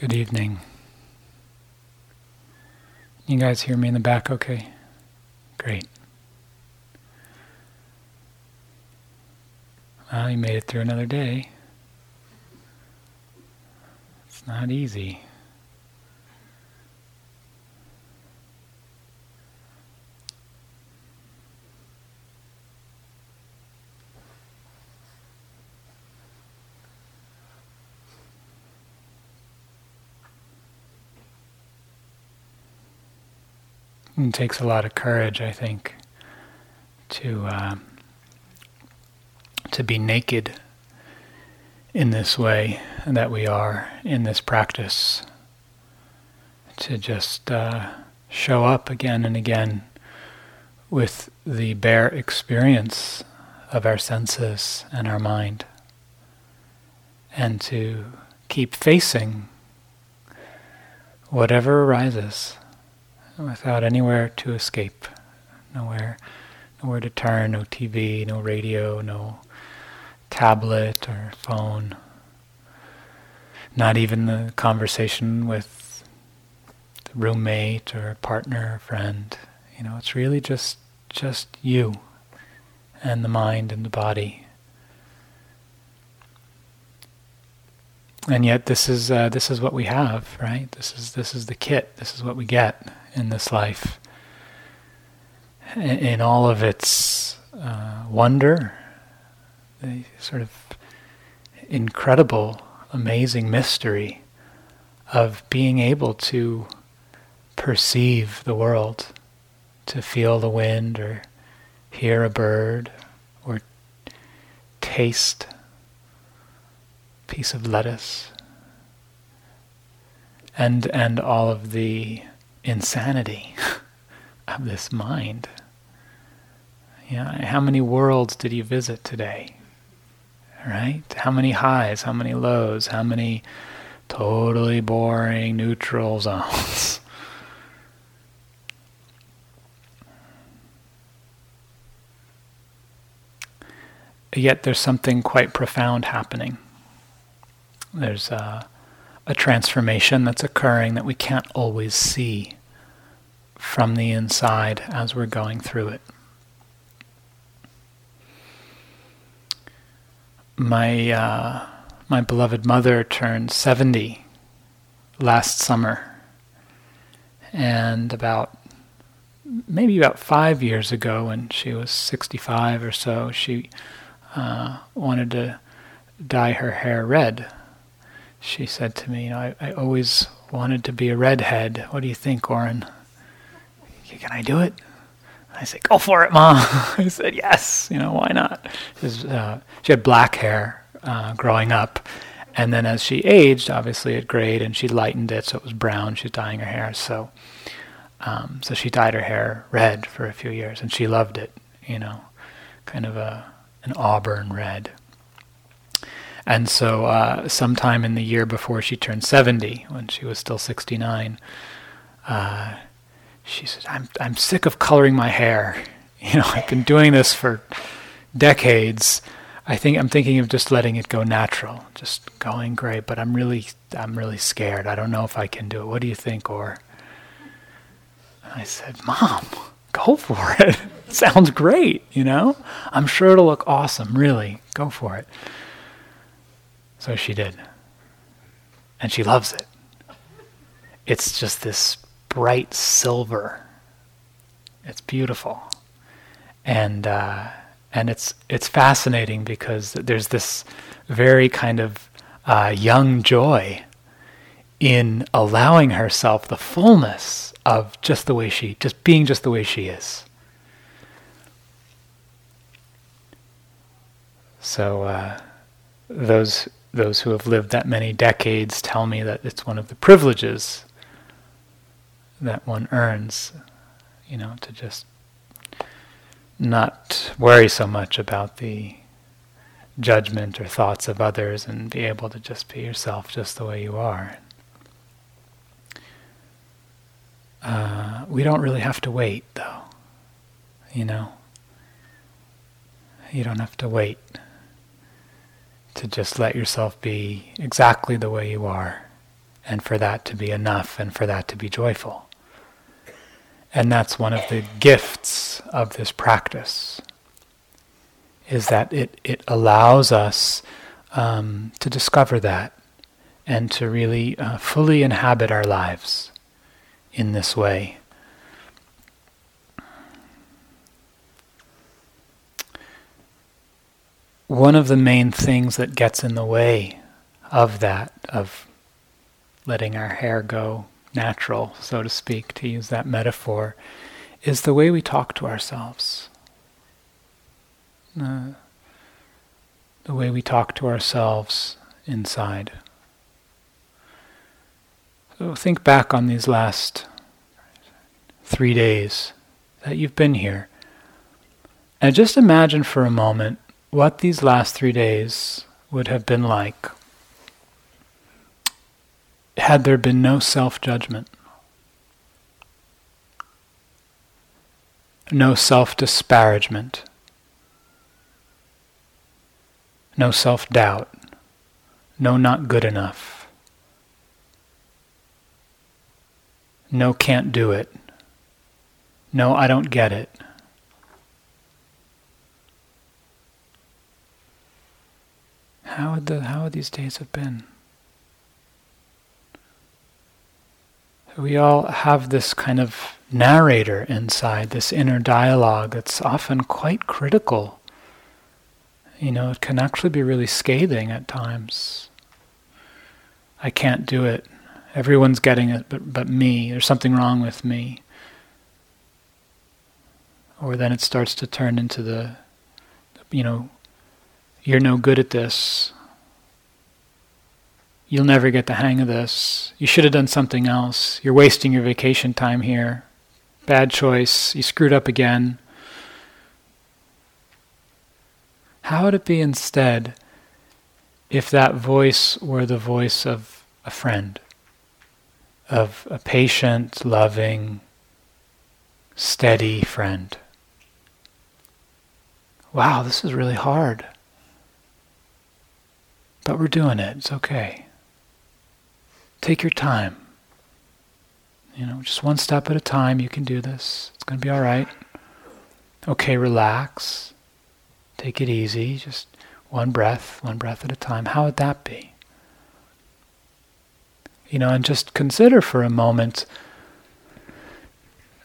Good evening. You guys hear me in the back okay? Great. Well, you made it through another day. It's not easy. It takes a lot of courage, I think, to be naked in this way that we are in this practice, to just show up again and again with the bare experience of our senses and our mind, and to keep facing whatever arises, without anywhere to escape, nowhere to turn, no TV, no radio, no tablet or phone, not even the conversation with the roommate or partner or friend. You know, it's really just you and the mind and the body. And yet, this is what we have, right? This is the kit. This is what we get in this life, in all of its wonder, the sort of incredible, amazing mystery of being able to perceive the world, to feel the wind or hear a bird or taste a piece of lettuce, and all of the insanity of this mind. Yeah, how many worlds did you visit today? Right? How many highs? How many lows? How many totally boring neutral zones? Yet there's something quite profound happening. There's a transformation that's occurring that we can't always see from the inside as we're going through it. My beloved mother turned 70 last summer, and about 5 years ago, when she was 65 or so, she wanted to dye her hair red. She said to me, I always wanted to be a redhead. What do you think, Oren? Can I do it? I said, go for it, Mom. I said, yes, why not? She had black hair growing up. And then as she aged, obviously it grayed, and she lightened it, so it was brown. She was dyeing her hair. So she dyed her hair red for a few years, and she loved it, kind of an auburn red. And so sometime in the year before she turned 70, when she was still 69, she said, I'm sick of coloring my hair. I've been doing this for decades. I'm thinking of just letting it go natural, just going gray, but I'm really scared. I don't know if I can do it. What do you think, Or? I said, Mom, go for it. It sounds great, I'm sure it'll look awesome, really. Go for it. So she did. And she loves it. It's just this bright silver. It's beautiful. And it's fascinating, because there's this very kind of young joy in allowing herself the fullness of being just the way she is. So those who have lived that many decades tell me that it's one of the privileges that one earns, to just not worry so much about the judgment or thoughts of others, and be able to just be yourself just the way you are. We don't really have to wait, though. You don't have to wait to just let yourself be exactly the way you are, and for that to be enough and for that to be joyful. And that's one of the gifts of this practice, is that it allows us to discover that and to really fully inhabit our lives in this way. One of the main things that gets in the way of that, of letting our hair go natural, so to speak, to use that metaphor, is the way we talk to ourselves. The way we talk to ourselves inside. So think back on these last 3 days that you've been here. And just imagine for a moment what these last 3 days would have been like had there been no self-judgment, no self-disparagement, no self-doubt, no not good enough, no can't do it, no I don't get it. How would these days have been? We all have this kind of narrator inside, this inner dialogue that's often quite critical. You know, it can actually be really scathing at times. I can't do it. Everyone's getting it but me. There's something wrong with me. Or then it starts to turn into the, you know, you're no good at this. You'll never get the hang of this. You should have done something else. You're wasting your vacation time here. Bad choice. You screwed up again. How would it be instead if that voice were the voice of a friend, of a patient, loving, steady friend? Wow, this is really hard. But we're doing it. It's okay. Take your time. You know, just one step at a time. You can do this. It's going to be all right. Okay, relax. Take it easy. Just one breath at a time. How would that be? You know, and just consider for a moment.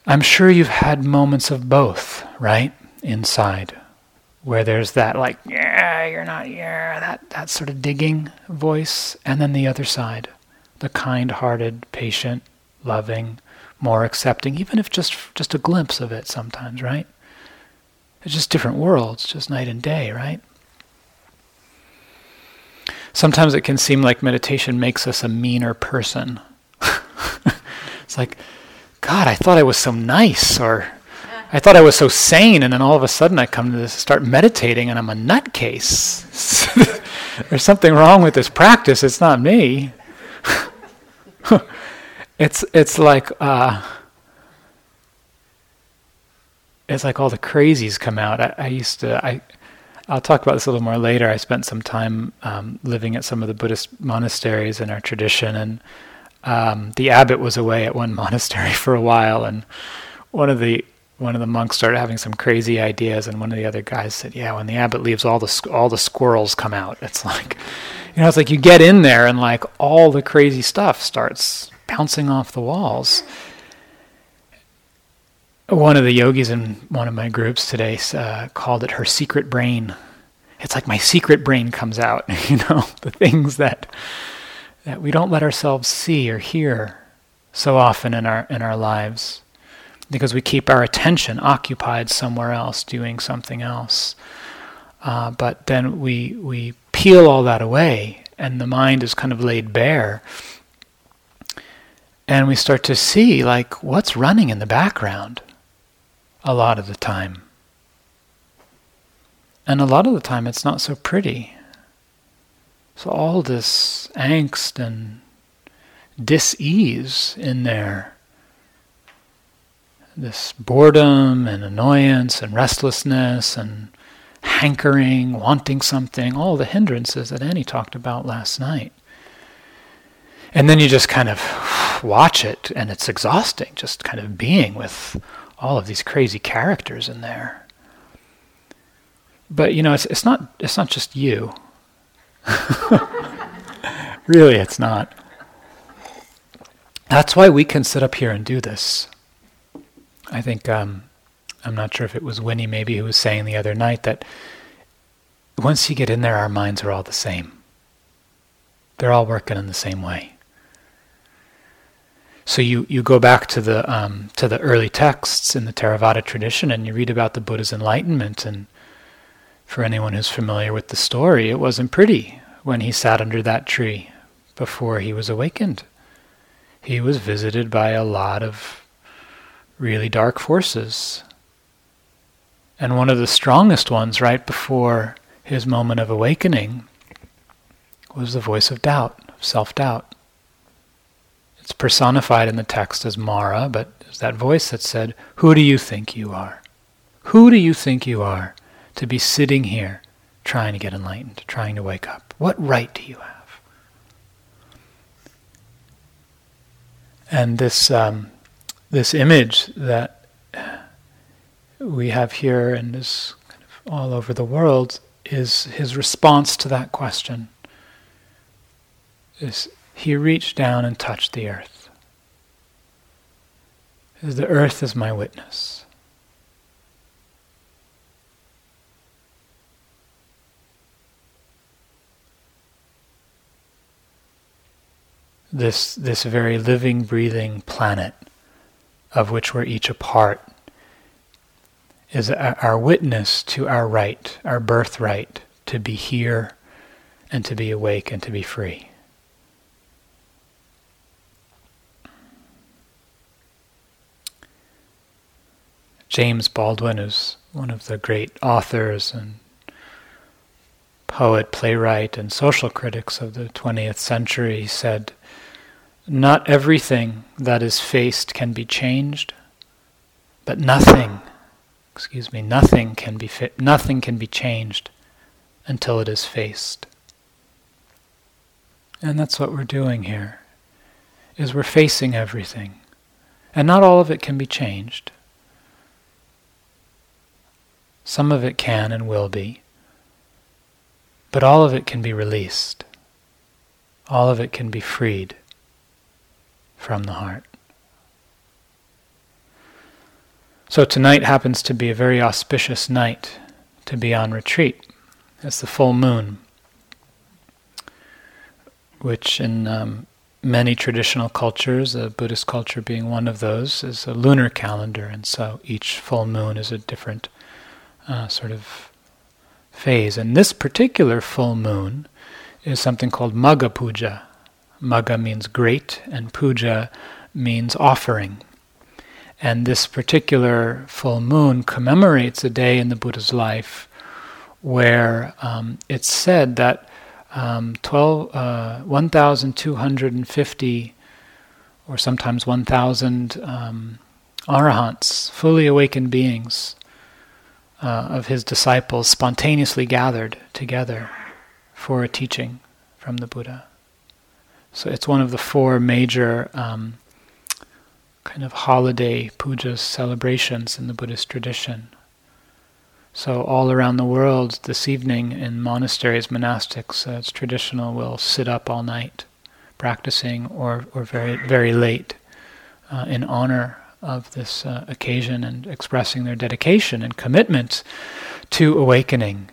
I'm sure you've had moments of both, right? Inside, where there's that like, yeah, you're not here, that sort of digging voice, and then the other side, the kind-hearted, patient, loving, more accepting, even if just a glimpse of it sometimes, right? It's just different worlds, just night and day, right? Sometimes it can seem like meditation makes us a meaner person. It's like, God, I thought I was so nice, or I thought I was so sane, and then all of a sudden I come to this, start meditating, and I'm a nutcase. There's something wrong with this practice. It's not me. It's like all the crazies come out. I'll talk about this a little more later. I spent some time living at some of the Buddhist monasteries in our tradition, and the abbot was away at one monastery for a while, and one of the monks started having some crazy ideas, and one of the other guys said, yeah, when the abbot leaves, all the squirrels come out. It's like, you know, it's like you get in there and like all the crazy stuff starts bouncing off the walls. One of the yogis in one of my groups today called it her secret brain. It's like my secret brain comes out, you know, the things that we don't let ourselves see or hear so often in our lives. Because we keep our attention occupied somewhere else, doing something else. But then we peel all that away, and the mind is kind of laid bare. And we start to see, like, what's running in the background a lot of the time. And a lot of the time it's not so pretty. So all this angst and dis-ease in there, this boredom and annoyance and restlessness and hankering, wanting something, all the hindrances that Annie talked about last night. And then you just kind of watch it, and it's exhausting, just kind of being with all of these crazy characters in there. But you know, it's not just you. Really, it's not. That's why we can sit up here and do this. I think, I'm not sure if it was Winnie maybe who was saying the other night that once you get in there, our minds are all the same. They're all working in the same way. So you go back to the early texts in the Theravada tradition, and you read about the Buddha's enlightenment. And for anyone who's familiar with the story, it wasn't pretty when he sat under that tree before he was awakened. He was visited by a lot of really dark forces. And one of the strongest ones right before his moment of awakening was the voice of doubt, of self-doubt. It's personified in the text as Mara, but it's that voice that said, "Who do you think you are? Who do you think you are to be sitting here trying to get enlightened, trying to wake up? What right do you have?" And this this image that we have here and is kind of all over the world is his response to that question. Is he reached down and touched the earth. The earth is my witness. This very living, breathing planet of which we're each a part is our witness to our right, our birthright to be here and to be awake and to be free. James Baldwin, who's one of the great authors and poet, playwright, and social critics of the 20th century, said, "Not everything that is faced can be changed, but nothing can be changed until it is faced." And that's what we're doing here, is we're facing everything. And not all of it can be changed. Some of it can and will be, but all of it can be released. All of it can be freed from the heart. So tonight happens to be a very auspicious night to be on retreat. It's the full moon, which in many traditional cultures, the Buddhist culture being one of those, is a lunar calendar, and so each full moon is a different sort of phase. And this particular full moon is something called Magha Puja. Magha means great, and puja means offering. And this particular full moon commemorates a day in the Buddha's life where it's said that 1,250 or sometimes 1,000 arahants, fully awakened beings, of his disciples spontaneously gathered together for a teaching from the Buddha. So it's one of the four major kind of holiday pujas, celebrations in the Buddhist tradition. So all around the world this evening in monasteries, monastics, it's traditional, will sit up all night practicing or very, very late in honor of this occasion and expressing their dedication and commitment to awakening,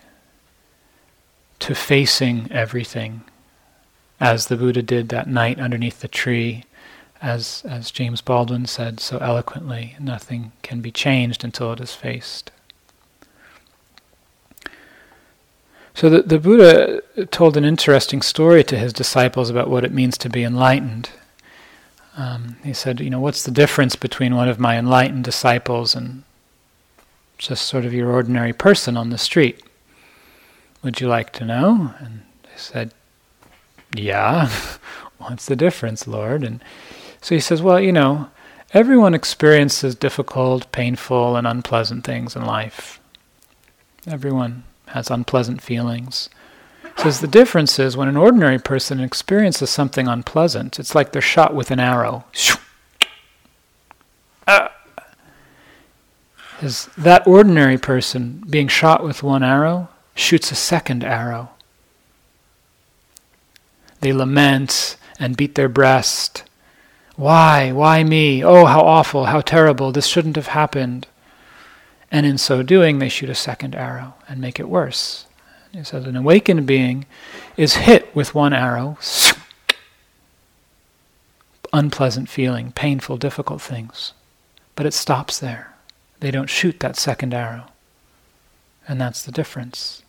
to facing everything, as the Buddha did that night underneath the tree, as James Baldwin said so eloquently, nothing can be changed until it is faced. So the Buddha told an interesting story to his disciples about what it means to be enlightened. He said, what's the difference between one of my enlightened disciples and just sort of your ordinary person on the street? Would you like to know? And they said, yeah, what's the difference, Lord? And so he says, well, everyone experiences difficult, painful, and unpleasant things in life. Everyone has unpleasant feelings. He says the difference is when an ordinary person experiences something unpleasant, it's like they're shot with an arrow. Is that ordinary person being shot with one arrow shoots a second arrow. They lament and beat their breast. Why me? Oh, how awful, how terrible, this shouldn't have happened. And in so doing, they shoot a second arrow and make it worse. He says an awakened being is hit with one arrow, unpleasant feeling, painful, difficult things. But it stops there. They don't shoot that second arrow. And that's the difference.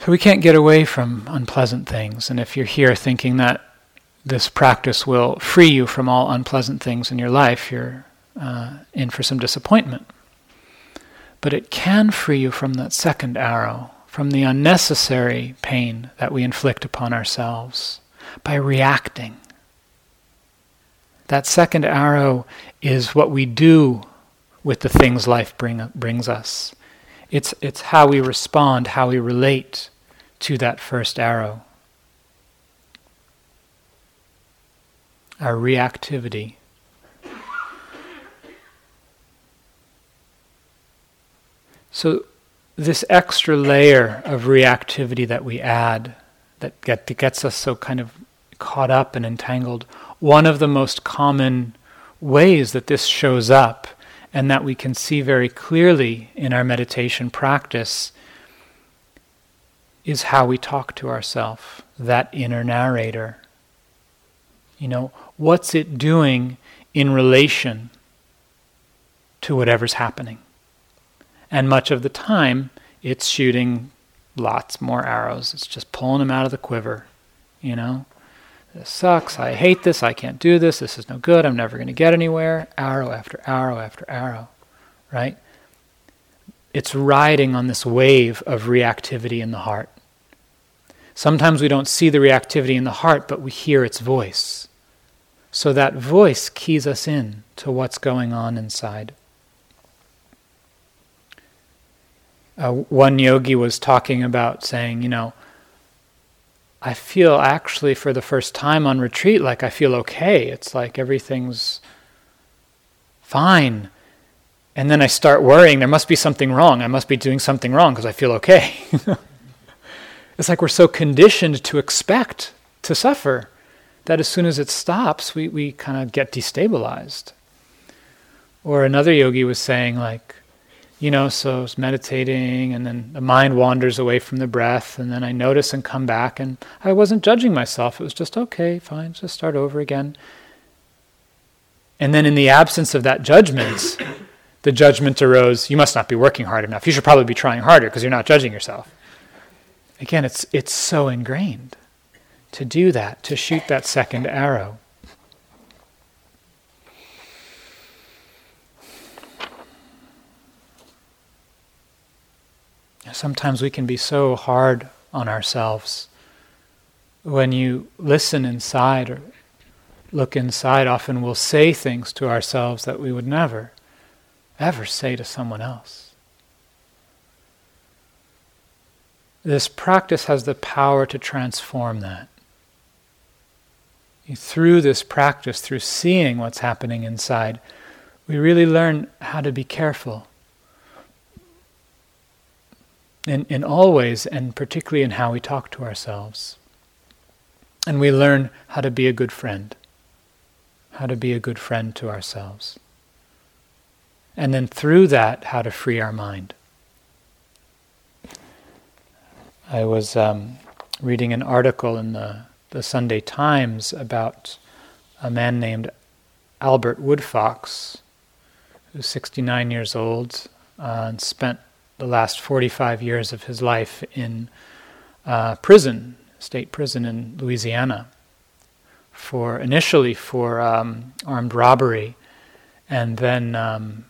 So we can't get away from unpleasant things. And if you're here thinking that this practice will free you from all unpleasant things in your life, you're in for some disappointment. But it can free you from that second arrow, from the unnecessary pain that we inflict upon ourselves by reacting. That second arrow is what we do with the things life brings us. It's how we respond, how we relate to that first arrow. Our reactivity. So this extra layer of reactivity that we add, that gets us so kind of caught up and entangled, one of the most common ways that this shows up and that we can see very clearly in our meditation practice is how we talk to ourselves, that inner narrator. You know, what's it doing in relation to whatever's happening? And much of the time, it's shooting lots more arrows. It's just pulling them out of the quiver, you know? This sucks, I hate this, I can't do this, this is no good, I'm never going to get anywhere. Arrow after arrow after arrow, right? It's riding on this wave of reactivity in the heart. Sometimes we don't see the reactivity in the heart, but we hear its voice. So that voice keys us in to what's going on inside. One yogi was talking about saying, you know, I feel actually for the first time on retreat like I feel okay. It's like everything's fine. And then I start worrying, there must be something wrong. I must be doing something wrong because I feel okay. It's like we're so conditioned to expect to suffer that as soon as it stops, we kind of get destabilized. Or another yogi was saying like, you know, so it's meditating and then the mind wanders away from the breath and then I notice and come back and I wasn't judging myself. It was just, okay, fine, just start over again. And then in the absence of that judgment, the judgment arose, you must not be working hard enough. You should probably be trying harder because you're not judging yourself. Again, it's so ingrained to do that, to shoot that second arrow. Sometimes we can be so hard on ourselves. When you listen inside or look inside, often we'll say things to ourselves that we would never, ever say to someone else. This practice has the power to transform that. Through this practice, through seeing what's happening inside, we really learn how to be careful. In all ways, and particularly in how we talk to ourselves. And we learn how to be a good friend, how to be a good friend to ourselves. And then through that, how to free our mind. I was reading an article in the Sunday Times about a man named Albert Woodfox, who's 69 years old, and spent the last 45 years of his life in prison, state prison in Louisiana, initially for armed robbery, and then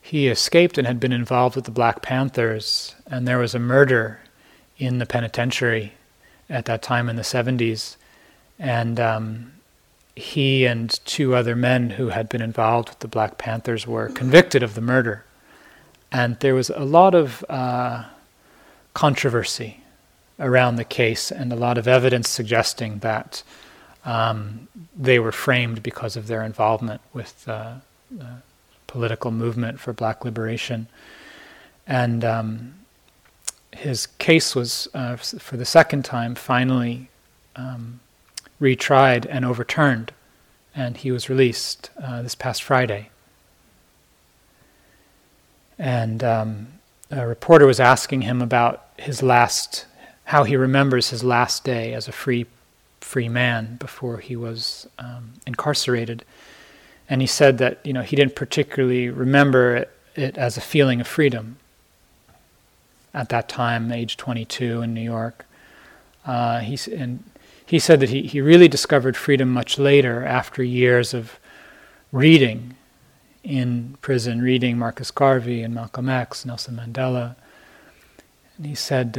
he escaped and had been involved with the Black Panthers, and there was a murder in the penitentiary at that time in the 70s, and he and two other men who had been involved with the Black Panthers were convicted of the murder. And there was a lot of controversy around the case and a lot of evidence suggesting that they were framed because of their involvement with the political movement for black liberation. And his case was, for the second time, finally retried and overturned, and he was released this past Friday. And a reporter was asking him about how he remembers his last day as a free man before he was incarcerated. And he said that, you know, he didn't particularly remember it as a feeling of freedom. At that time, age 22 in New York, he said that he really discovered freedom much later, after years of reading in prison, reading Marcus Garvey and Malcolm X, Nelson Mandela. And he said,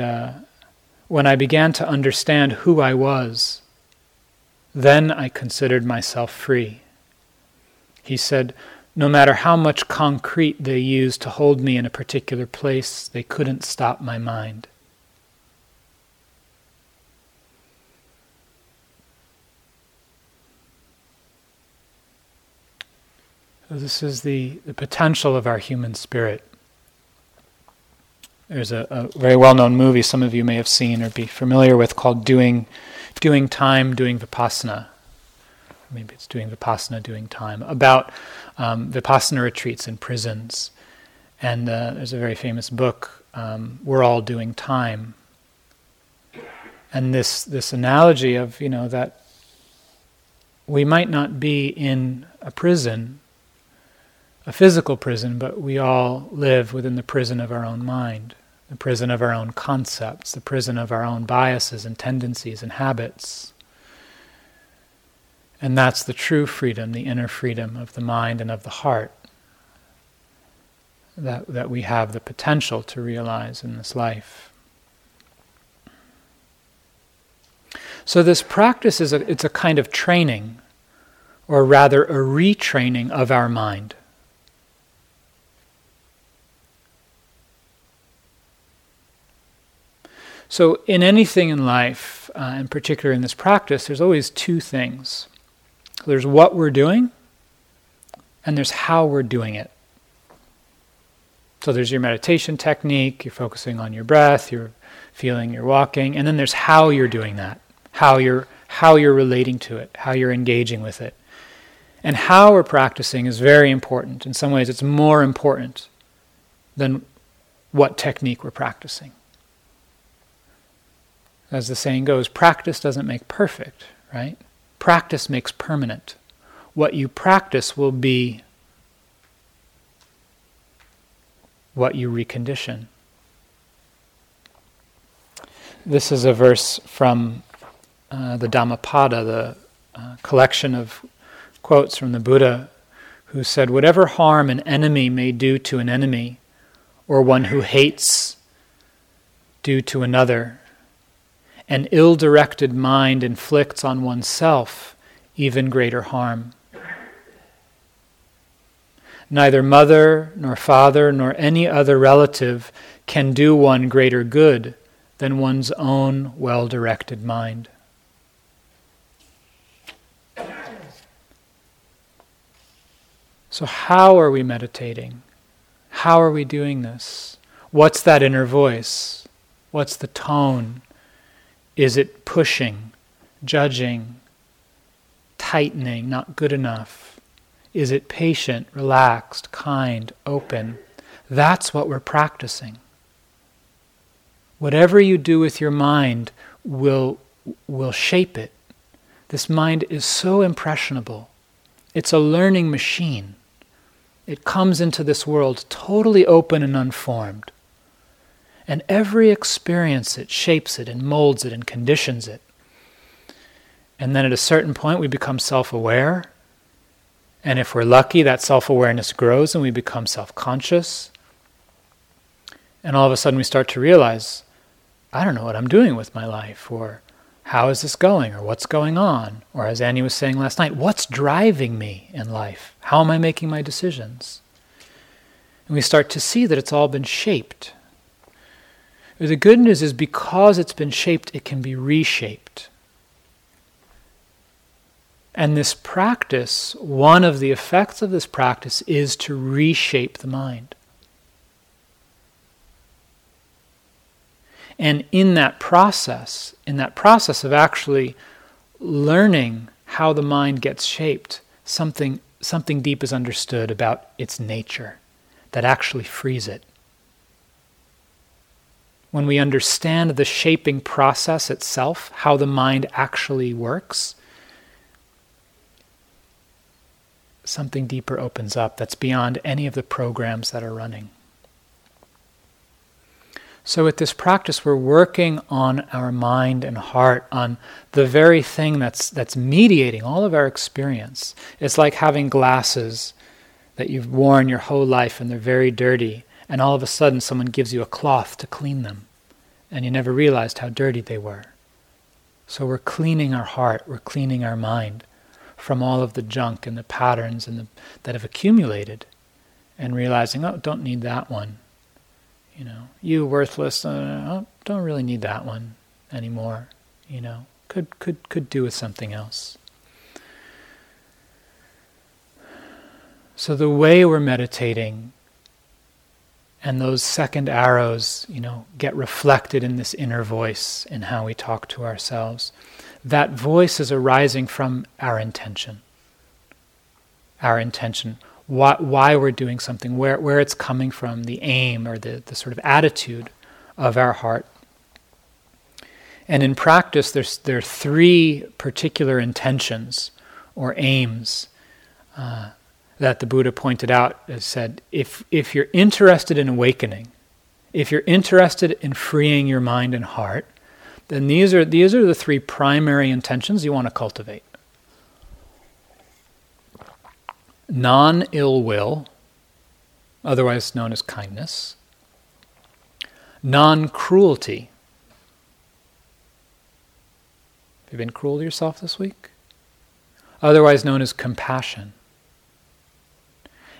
when I began to understand who I was, then I considered myself free. He said, no matter how much concrete they used to hold me in a particular place, they couldn't stop my mind. So this is the potential of our human spirit. There's a very well-known movie some of you may have seen or be familiar with called Doing Time, Doing Vipassana. Maybe it's Doing Vipassana, Doing Time, about Vipassana retreats in prisons. And there's a very famous book, We're All Doing Time. And this analogy of, you know, that we might not be in a prison, a physical prison, but we all live within the prison of our own mind, the prison of our own concepts, the prison of our own biases and tendencies and habits. And that's the true freedom, the inner freedom of the mind and of the heart that we have the potential to realize in this life. So this practice it's a kind of training, or rather a retraining of our mind. So in anything in life, in particular in this practice, there's always two things. There's what we're doing, and there's how we're doing it. So there's your meditation technique, you're focusing on your breath, you're feeling, you're walking, and then there's how you're doing that, how you're relating to it, how you're engaging with it. And how we're practicing is very important. In some ways, it's more important than what technique we're practicing. As the saying goes, practice doesn't make perfect, right? Practice makes permanent. What you practice will be what you recondition. This is a verse from the Dhammapada, the collection of quotes from the Buddha, who said, whatever harm an enemy may do to an enemy, or one who hates do to another, an ill-directed mind inflicts on oneself even greater harm. Neither mother, nor father, nor any other relative can do one greater good than one's own well-directed mind. So how are we meditating? How are we doing this? What's that inner voice? What's the tone? Is it pushing, judging, tightening, not good enough? Is it patient, relaxed, kind, open? That's what we're practicing. Whatever you do with your mind will shape it. This mind is so impressionable. It's a learning machine. It comes into this world totally open and unformed. And every experience, it shapes it and molds it and conditions it. And then at a certain point, we become self-aware. And if we're lucky, that self-awareness grows and we become self-conscious. And all of a sudden, we start to realize, I don't know what I'm doing with my life, or how is this going, or what's going on? Or as Annie was saying last night, what's driving me in life? How am I making my decisions? And we start to see that it's all been shaped. The good news is because it's been shaped, it can be reshaped. And this practice, one of the effects of this practice is to reshape the mind. And in that process of actually learning how the mind gets shaped, something deep is understood about its nature that actually frees it. When we understand the shaping process itself, how the mind actually works, something deeper opens up that's beyond any of the programs that are running. So with this practice, we're working on our mind and heart, on the very thing that's mediating all of our experience. It's like having glasses that you've worn your whole life and they're very dirty, and all of a sudden someone gives you a cloth to clean them, and you never realized how dirty they were. So we're cleaning our heart, we're cleaning our mind from all of the junk and the patterns and that have accumulated, and realizing, oh, don't need that one. You know, you worthless, don't really need that one anymore, you know, could do with something else. So the way we're meditating and those second arrows, you know, get reflected in this inner voice and how we talk to ourselves. That voice is arising from our intention. Our intention. Why we're doing something, where it's coming from, the aim or the sort of attitude of our heart. And in practice, there are three particular intentions or aims that the Buddha pointed out and said, if you're interested in awakening, if you're interested in freeing your mind and heart, then these are the three primary intentions you want to cultivate. Non-ill will, otherwise known as kindness. Non-cruelty. Have you been cruel to yourself this week? Otherwise known as compassion.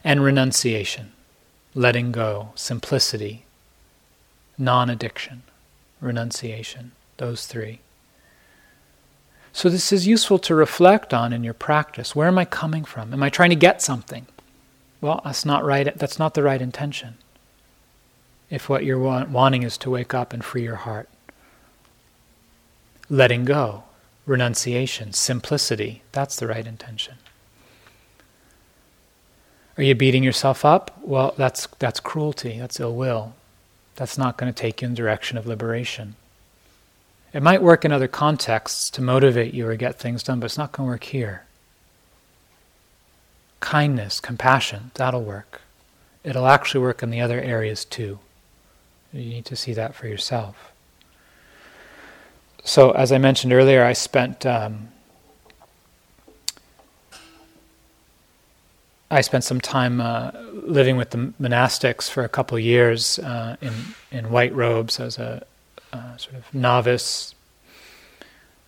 And renunciation, letting go, simplicity, non-addiction, renunciation, those three. So this is useful to reflect on in your practice. Where am I coming from? Am I trying to get something? Well, that's not right. That's not the right intention. If what you're wanting is to wake up and free your heart. Letting go, renunciation, simplicity, that's the right intention. Are you beating yourself up? Well, that's cruelty, that's ill will. That's not going to take you in the direction of liberation. It might work in other contexts to motivate you or get things done, but it's not going to work here. Kindness, compassion, that'll work. It'll actually work in the other areas too. You need to see that for yourself. So as I mentioned earlier, I spent some time living with the monastics for a couple years in white robes as a sort of novice,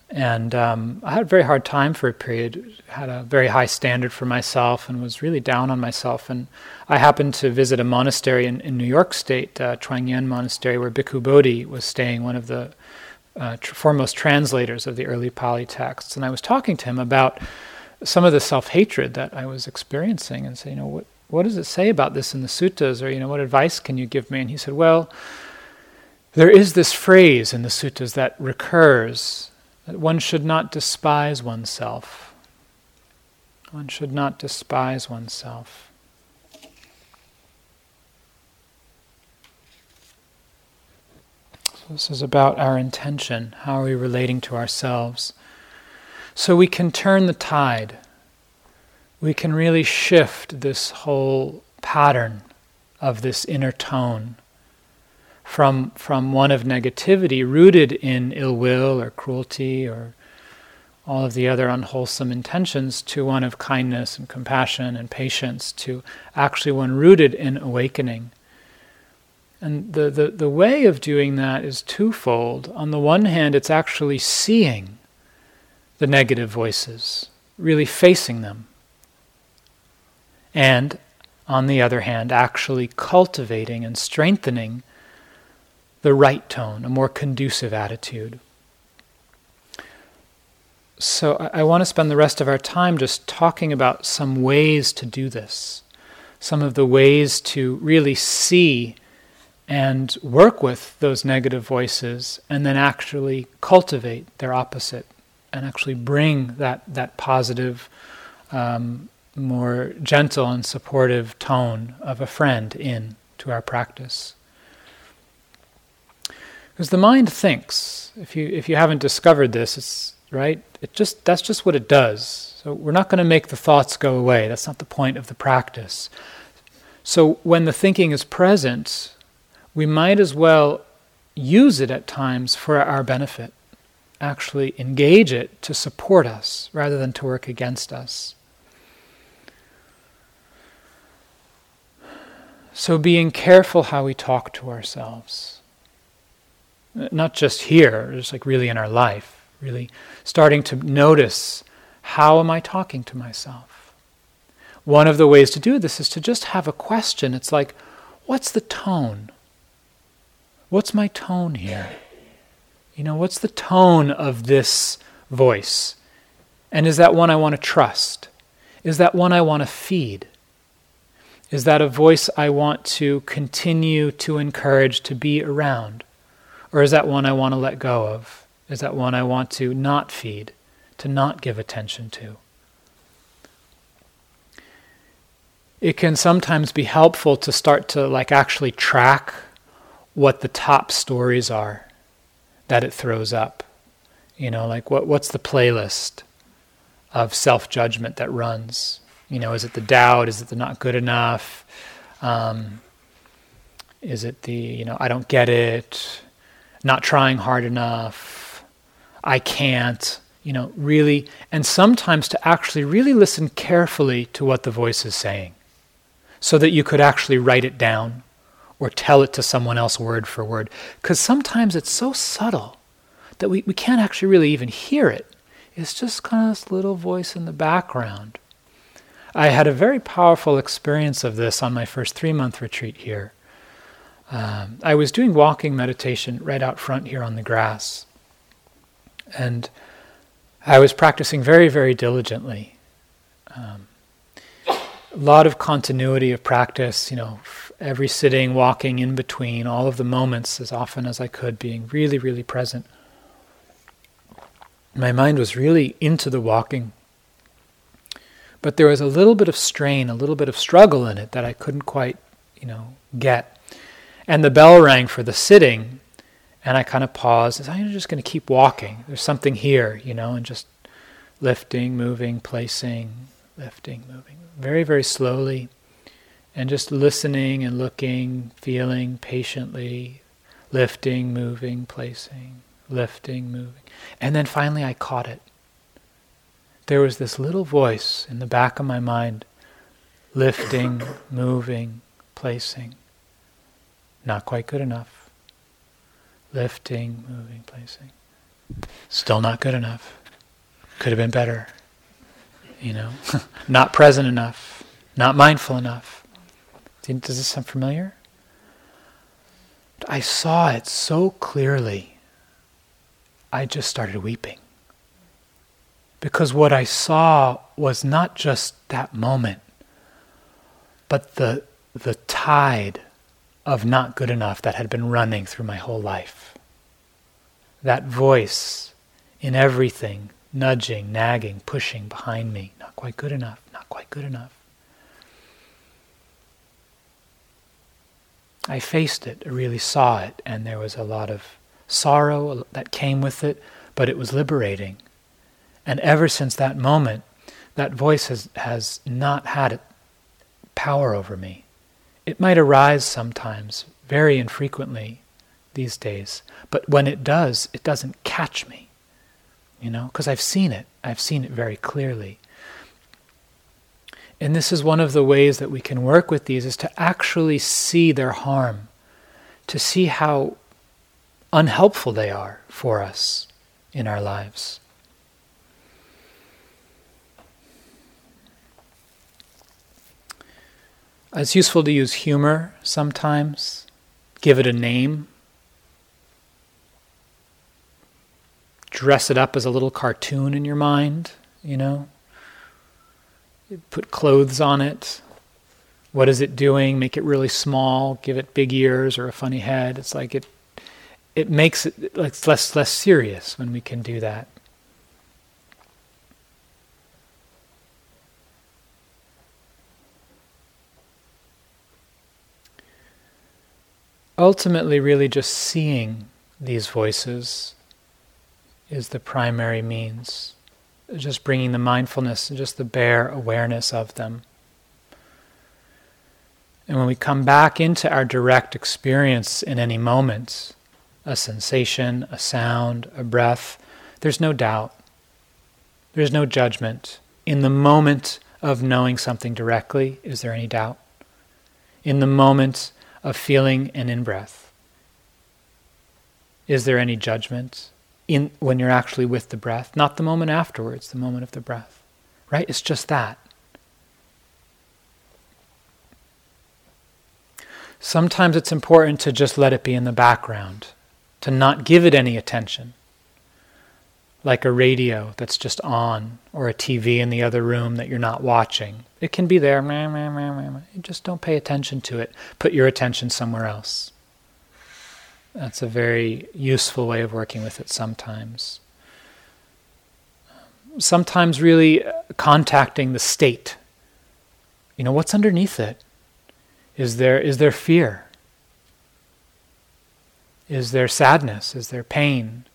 and I had a very hard time for a period, had a very high standard for myself and was really down on myself, and I happened to visit a monastery in New York State, Chuang Yan Monastery, where Bhikkhu Bodhi was staying, one of the foremost translators of the early Pali texts, and I was talking to him about some of the self-hatred that I was experiencing and said, you know, what does it say about this in the suttas, or, you know, what advice can you give me? And he said, well, there is this phrase in the suttas that recurs, that one should not despise oneself. One should not despise oneself. So this is about our intention. How are we relating to ourselves? So we can turn the tide. We can really shift this whole pattern of this inner tone from one of negativity rooted in ill will or cruelty or all of the other unwholesome intentions to one of kindness and compassion and patience, to actually one rooted in awakening. And the way of doing that is twofold. On the one hand, it's actually seeing the negative voices, really facing them. And on the other hand, actually cultivating and strengthening the right tone, a more conducive attitude. So I want to spend the rest of our time just talking about some ways to do this, some of the ways to really see and work with those negative voices and then actually cultivate their opposite and actually bring that positive, more gentle and supportive tone of a friend in to our practice. Because the mind thinks. If you haven't discovered this, it's right. That's just what it does. So we're not going to make the thoughts go away. That's not the point of the practice. So when the thinking is present, we might as well use it at times for our benefit. Actually engage it to support us rather than to work against us. So being careful how we talk to ourselves. Not just here, just like really in our life, really starting to notice, how am I talking to myself? One of the ways to do this is to just have a question. It's like, what's the tone? What's my tone here? You know, what's the tone of this voice? And is that one I want to trust? Is that one I want to feed? Is that a voice I want to continue to encourage to be around? Or is that one I want to let go of? Is that one I want to not feed, to not give attention to? It can sometimes be helpful to start to actually track what the top stories are that it throws up. You know, what's the playlist of self-judgment that runs? You know, is it the doubt? Is it the not good enough? Is it the, I don't get it? Not trying hard enough, I can't, really. And sometimes to actually really listen carefully to what the voice is saying so that you could actually write it down or tell it to someone else word for word. Because sometimes it's so subtle that we can't actually really even hear it. It's just kind of this little voice in the background. I had a very powerful experience of this on my first 3-month retreat here. I was doing walking meditation right out front here on the grass. And I was practicing very, very diligently. A lot of continuity of practice, every sitting, walking in between, all of the moments as often as I could, being really, really present. My mind was really into the walking. But there was a little bit of strain, a little bit of struggle in it that I couldn't quite, get. And the bell rang for the sitting, and I kind of paused. I'm just going to keep walking. There's something here, and just lifting, moving, placing, lifting, moving. Very, very slowly, and just listening and looking, feeling patiently, lifting, moving, placing, lifting, moving. And then finally I caught it. There was this little voice in the back of my mind, lifting, moving, placing. Not quite good enough. Lifting, moving, placing. Still not good enough. Could have been better. Not present enough. Not mindful enough. Does this sound familiar? I saw it so clearly. I just started weeping. Because what I saw was not just that moment, but the tide of not good enough that had been running through my whole life. That voice in everything, nudging, nagging, pushing behind me, not quite good enough, not quite good enough. I faced it, I really saw it, and there was a lot of sorrow that came with it, but it was liberating. And ever since that moment, that voice has not had power over me. It might arise sometimes, very infrequently these days, but when it does, it doesn't catch me, because I've seen it very clearly. And this is one of the ways that we can work with these, is to actually see their harm, to see how unhelpful they are for us in our lives. It's useful to use humor sometimes, give it a name, dress it up as a little cartoon in your mind, you know, put clothes on it. What is it doing? Make it really small, give it big ears or a funny head. It's like it makes it less serious when we can do that. Ultimately, really just seeing these voices is the primary means. Just bringing the mindfulness, just the bare awareness of them. And when we come back into our direct experience in any moment, a sensation, a sound, a breath, there's no doubt. There's no judgment. In the moment of knowing something directly, is there any doubt? In the moment of feeling an in-breath, is there any judgment when you're actually with the breath? Not the moment afterwards, the moment of the breath, right? It's just that. Sometimes it's important to just let it be in the background, to not give it any attention, like a radio that's just on, or a TV in the other room that you're not watching. It can be there. You just don't pay attention to it. Put your attention somewhere else. That's a very useful way of working with it sometimes. Sometimes really contacting the state. You know, what's underneath it? Is there fear? Is there sadness? Is there pain?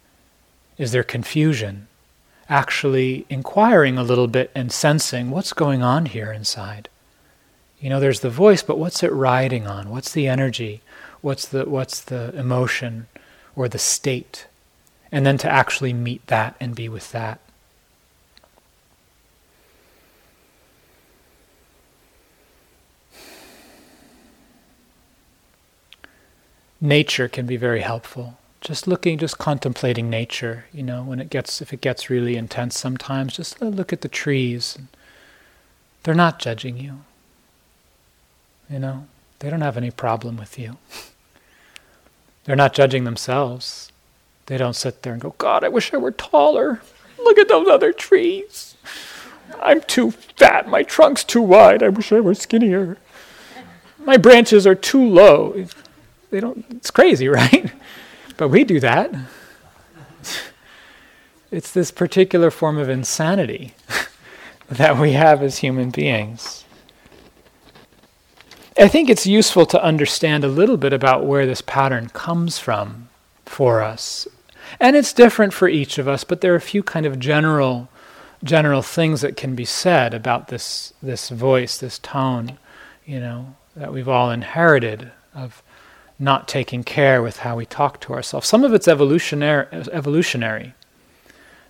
Is there confusion? Actually inquiring a little bit and sensing what's going on here inside. You know, there's the voice, but what's it riding on? What's the energy? What's the emotion or the state? And then to actually meet that and be with that. Nature can be very helpful. Just contemplating nature, you know, if it gets really intense sometimes, just look at the trees. They're not judging you. You know, they don't have any problem with you. They're not judging themselves. They don't sit there and go, God, I wish I were taller. Look at those other trees. I'm too fat. My trunk's too wide. I wish I were skinnier. My branches are too low. It's crazy, right? But we do that. It's this particular form of insanity that we have as human beings. I think it's useful to understand a little bit about where this pattern comes from for us. And it's different for each of us, but there are a few kind of general things that can be said about this voice, this tone, you know, that we've all inherited of not taking care with how we talk to ourselves. Some of it's evolutionary.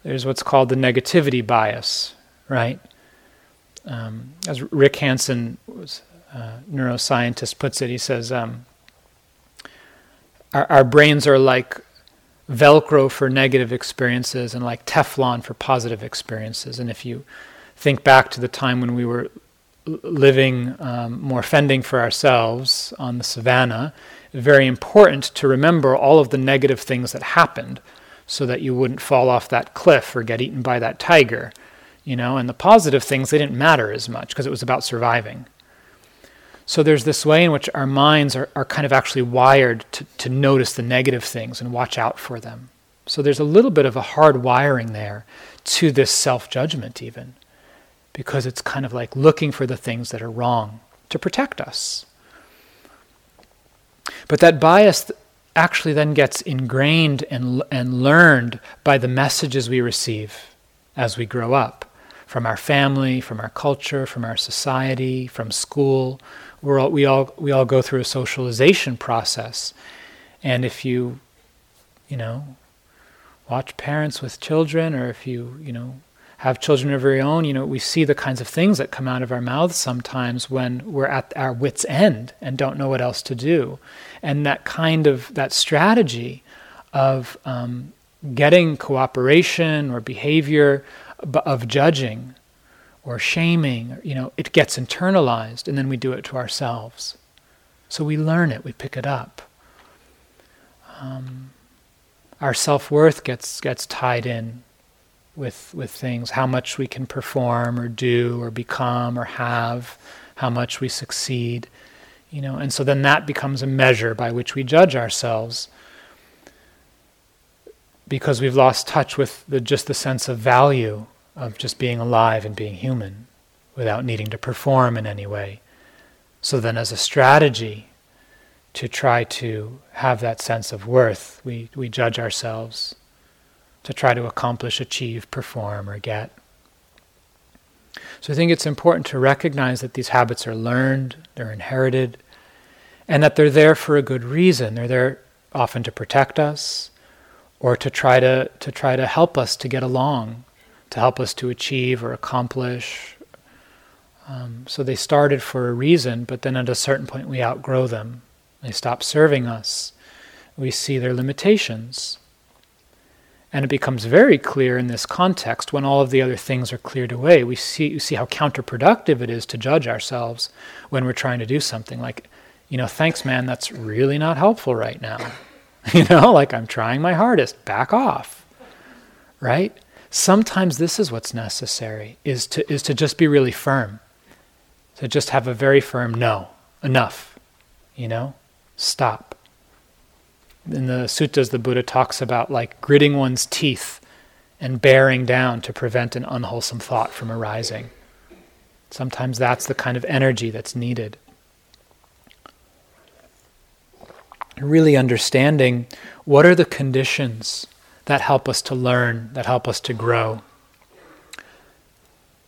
There's what's called the negativity bias, right? As Rick Hanson, neuroscientist, puts it, he says, our brains are like Velcro for negative experiences and like Teflon for positive experiences. And if you think back to the time when we were living more fending for ourselves on the savannah, very important to remember all of the negative things that happened so that you wouldn't fall off that cliff or get eaten by that tiger, you know, and the positive things, they didn't matter as much because it was about surviving. So there's this way in which our minds are kind of actually wired to notice the negative things and watch out for them. So there's a little bit of a hard wiring there to this self-judgment even, because it's kind of like looking for the things that are wrong to protect us. But that bias actually then gets ingrained and learned by the messages we receive as we grow up, from our family, from our culture, from our society, from school. We all go through a socialization process, and if you watch parents with children, or if you have children of your own, you know, we see the kinds of things that come out of our mouths sometimes when we're at our wits' end and don't know what else to do. And that strategy of getting cooperation or behavior of judging or shaming, you know, it gets internalized and then we do it to ourselves. So we learn it, we pick it up. Our self-worth gets tied in with things, how much we can perform or do or become or have, how much we succeed, you know, and so then that becomes a measure by which we judge ourselves, because we've lost touch with just the sense of value of just being alive and being human without needing to perform in any way. So then as a strategy to try to have that sense of worth, we judge ourselves to try to accomplish, achieve, perform, or get. So I think it's important to recognize that these habits are learned, they're inherited, and that they're there for a good reason. They're there often to protect us, or to try to help us to get along, to help us to achieve or accomplish. So they started for a reason, but then at a certain point we outgrow them. They stop serving us. We see their limitations. And it becomes very clear in this context when all of the other things are cleared away. You see how counterproductive it is to judge ourselves when we're trying to do something like, you know, thanks man, that's really not helpful right now. You know, like I'm trying my hardest, back off, right? Sometimes this is what's necessary, is to just be really firm, to just have a very firm no, enough, you know, stop. In the suttas, the Buddha talks about like gritting one's teeth and bearing down to prevent an unwholesome thought from arising. Sometimes that's the kind of energy that's needed. Really understanding what are the conditions that help us to learn, that help us to grow.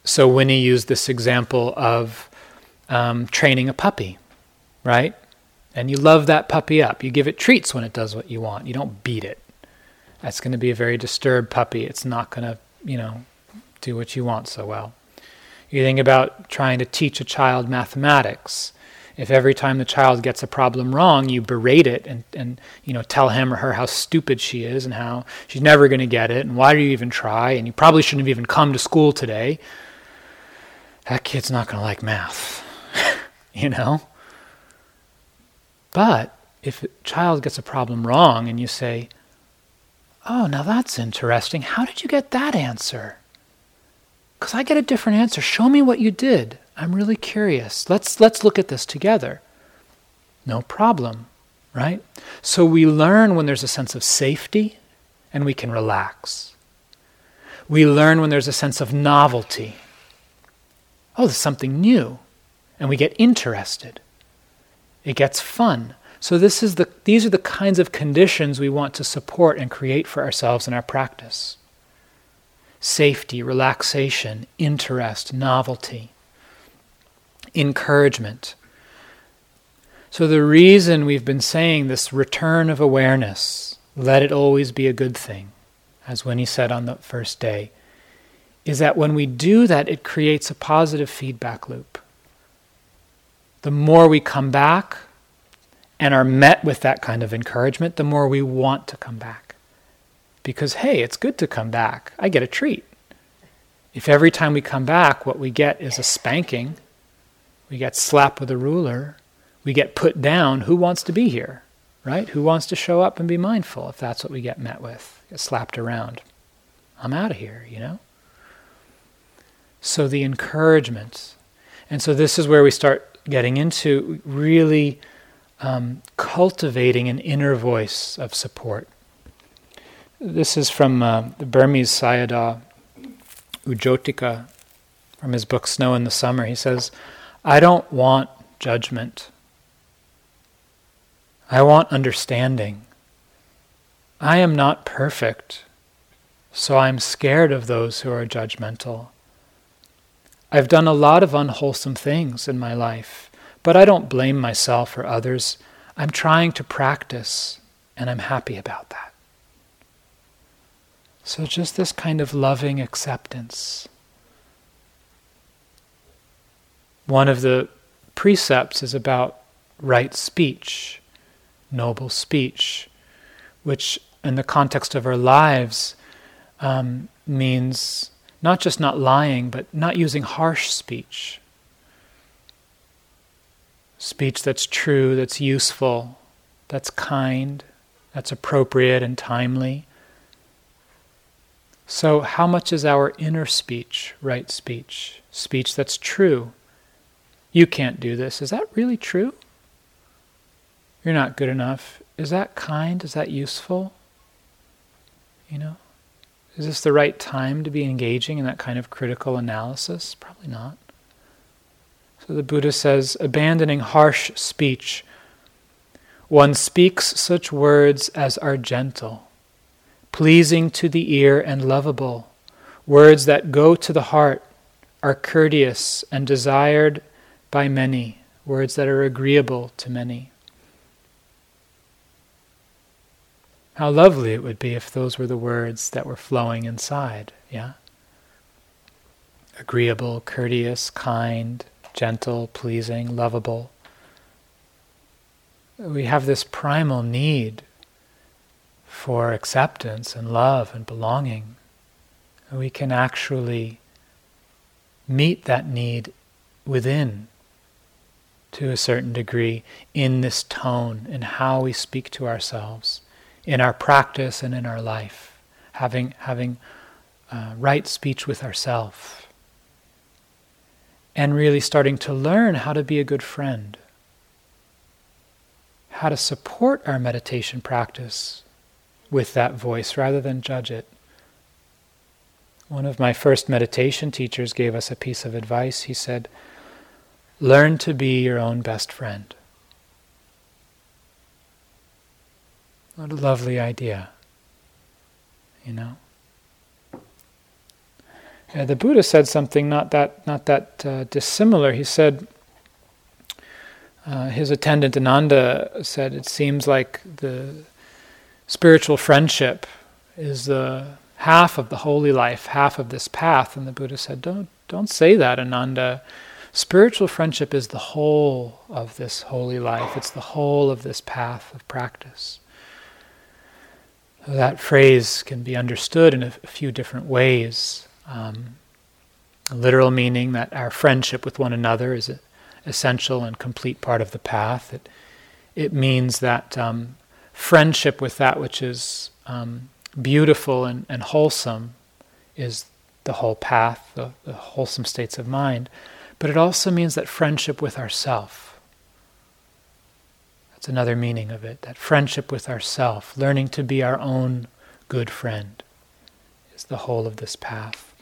So Winnie used this example of training a puppy, right? And you love that puppy up. You give it treats when it does what you want. You don't beat it. That's going to be a very disturbed puppy. It's not going to, you know, do what you want so well. You think about trying to teach a child mathematics. If every time the child gets a problem wrong, you berate it and you know, tell him or her how stupid she is and how she's never going to get it and why do you even try and you probably shouldn't have even come to school today, that kid's not going to like math, you know? But if a child gets a problem wrong and you say, oh, now that's interesting. How did you get that answer? Because I get a different answer. Show me what you did. I'm really curious. Let's look at this together. No problem, right? So we learn when there's a sense of safety and we can relax. We learn when there's a sense of novelty. Oh, there's something new. And we get interested. It gets fun. So these are the kinds of conditions we want to support and create for ourselves in our practice. Safety, relaxation, interest, novelty. Encouragement. So the reason we've been saying this return of awareness, let it always be a good thing, as Winnie said on the first day, is that when we do that, it creates a positive feedback loop. The more we come back and are met with that kind of encouragement, the more we want to come back. Because, hey, it's good to come back. I get a treat. If every time we come back, what we get is a spanking, we get slapped with a ruler, we get put down, who wants to be here, right? Who wants to show up and be mindful if that's what we get met with, get slapped around? I'm out of here, you know? So the encouragement. And so this is where we start getting into really cultivating an inner voice of support. This is from the Burmese Sayadaw Ujotika, from his book Snow in the Summer. He says, I don't want judgment. I want understanding. I am not perfect, so I'm scared of those who are judgmental. I've done a lot of unwholesome things in my life, but I don't blame myself or others. I'm trying to practice, and I'm happy about that. So just this kind of loving acceptance. One of the precepts is about right speech, noble speech, which in the context of our lives means not just not lying, but not using harsh speech. Speech that's true, that's useful, that's kind, that's appropriate and timely. So how much is our inner speech right speech? Speech that's true. You can't do this. Is that really true? You're not good enough. Is that kind? Is that useful? You know? Is this the right time to be engaging in that kind of critical analysis? Probably not. So the Buddha says, abandoning harsh speech, one speaks such words as are gentle, pleasing to the ear and lovable, words that go to the heart, are courteous and desired by many, words that are agreeable to many. How lovely it would be if those were the words that were flowing inside, yeah? Agreeable, courteous, kind, gentle, pleasing, lovable. We have this primal need for acceptance and love and belonging. We can actually meet that need within to a certain degree in this tone, in how we speak to ourselves, in our practice and in our life, having right speech with ourselves, and really starting to learn how to be a good friend, how to support our meditation practice with that voice rather than judge it. One of my first meditation teachers gave us a piece of advice. He said, "Learn to be your own best friend." What a lovely idea, you know. The Buddha said something not that dissimilar. He said, his attendant Ananda said, it seems like the spiritual friendship is the half of the holy life, half of this path. And the Buddha said, don't say that, Ananda. Spiritual friendship is the whole of this holy life. It's the whole of this path of practice. That phrase can be understood in a few different ways. A literal meaning that our friendship with one another is an essential and complete part of the path. It means that friendship with that which is beautiful and wholesome is the whole path, the wholesome states of mind. But it also means that friendship with ourself. That's another meaning of it, that friendship with ourself, learning to be our own good friend is the whole of this path.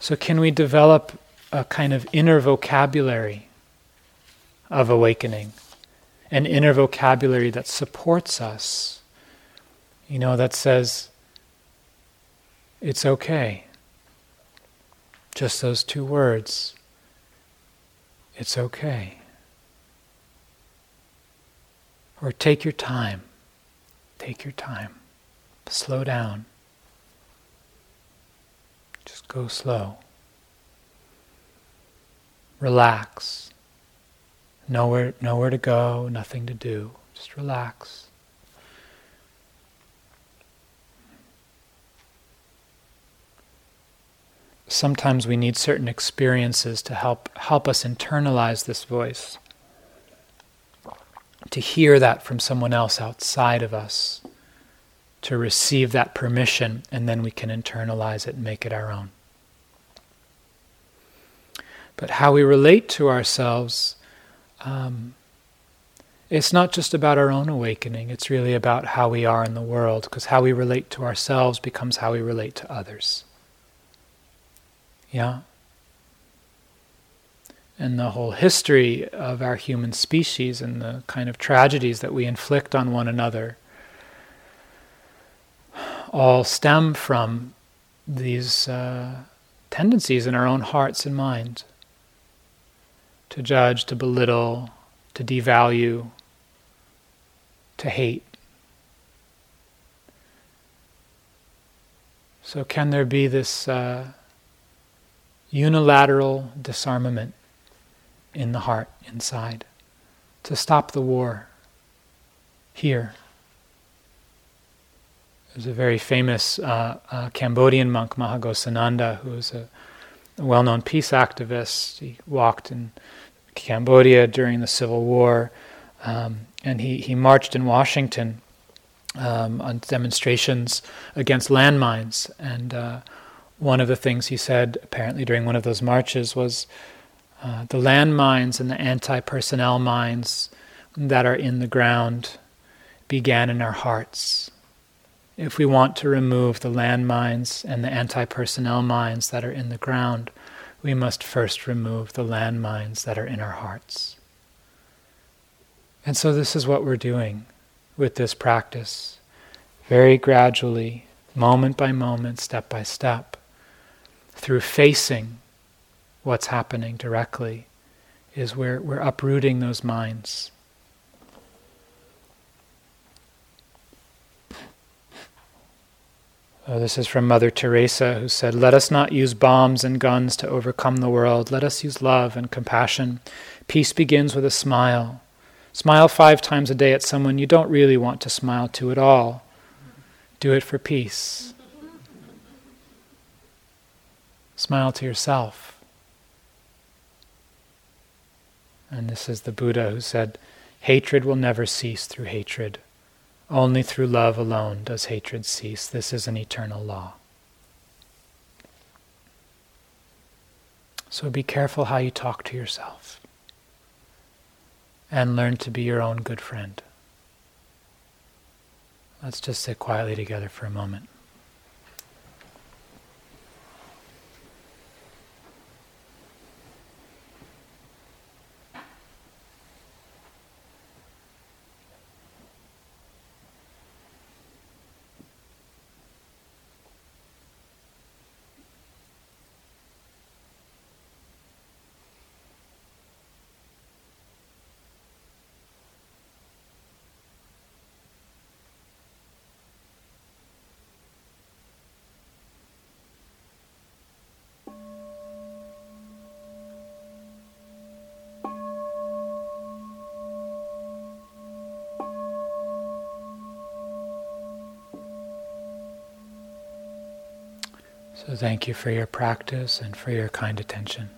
So can we develop a kind of inner vocabulary of awakening, an inner vocabulary that supports us, you know, that says, it's okay. Just those two words, it's okay. Or take your time, slow down, just go slow, relax, nowhere to go, nothing to do, just relax. Sometimes we need certain experiences to help us internalize this voice. To hear that from someone else outside of us, to receive that permission, and then we can internalize it and make it our own. But how we relate to ourselves, it's not just about our own awakening, it's really about how we are in the world, because how we relate to ourselves becomes how we relate to others. Yeah? And the whole history of our human species and the kind of tragedies that we inflict on one another all stem from these tendencies in our own hearts and minds to judge, to belittle, to devalue, to hate. So can there be this unilateral disarmament in the heart, inside, to stop the war here, There's a very famous Cambodian monk, Maha Gosananda, who was a well-known peace activist. He walked in Cambodia during the Civil War, and he marched in Washington on demonstrations against landmines. And one of the things he said, apparently during one of those marches, was the landmines and the anti-personnel mines that are in the ground began in our hearts. If we want to remove the landmines and the anti-personnel mines that are in the ground, we must first remove the landmines that are in our hearts. And so this is what we're doing with this practice, very gradually, moment by moment, step by step, through facing what's happening directly, is where we're uprooting those minds. Oh, this is from Mother Teresa, who said, "Let us not use bombs and guns to overcome the world. Let us use love and compassion. Peace begins with a smile. Smile 5 times a day at someone you don't really want to smile to at all. Do it for peace. Smile to yourself." And this is the Buddha, who said, "Hatred will never cease through hatred. Only through love alone does hatred cease. This is an eternal law." So be careful how you talk to yourself, and learn to be your own good friend. Let's just sit quietly together for a moment. So thank you for your practice and for your kind attention.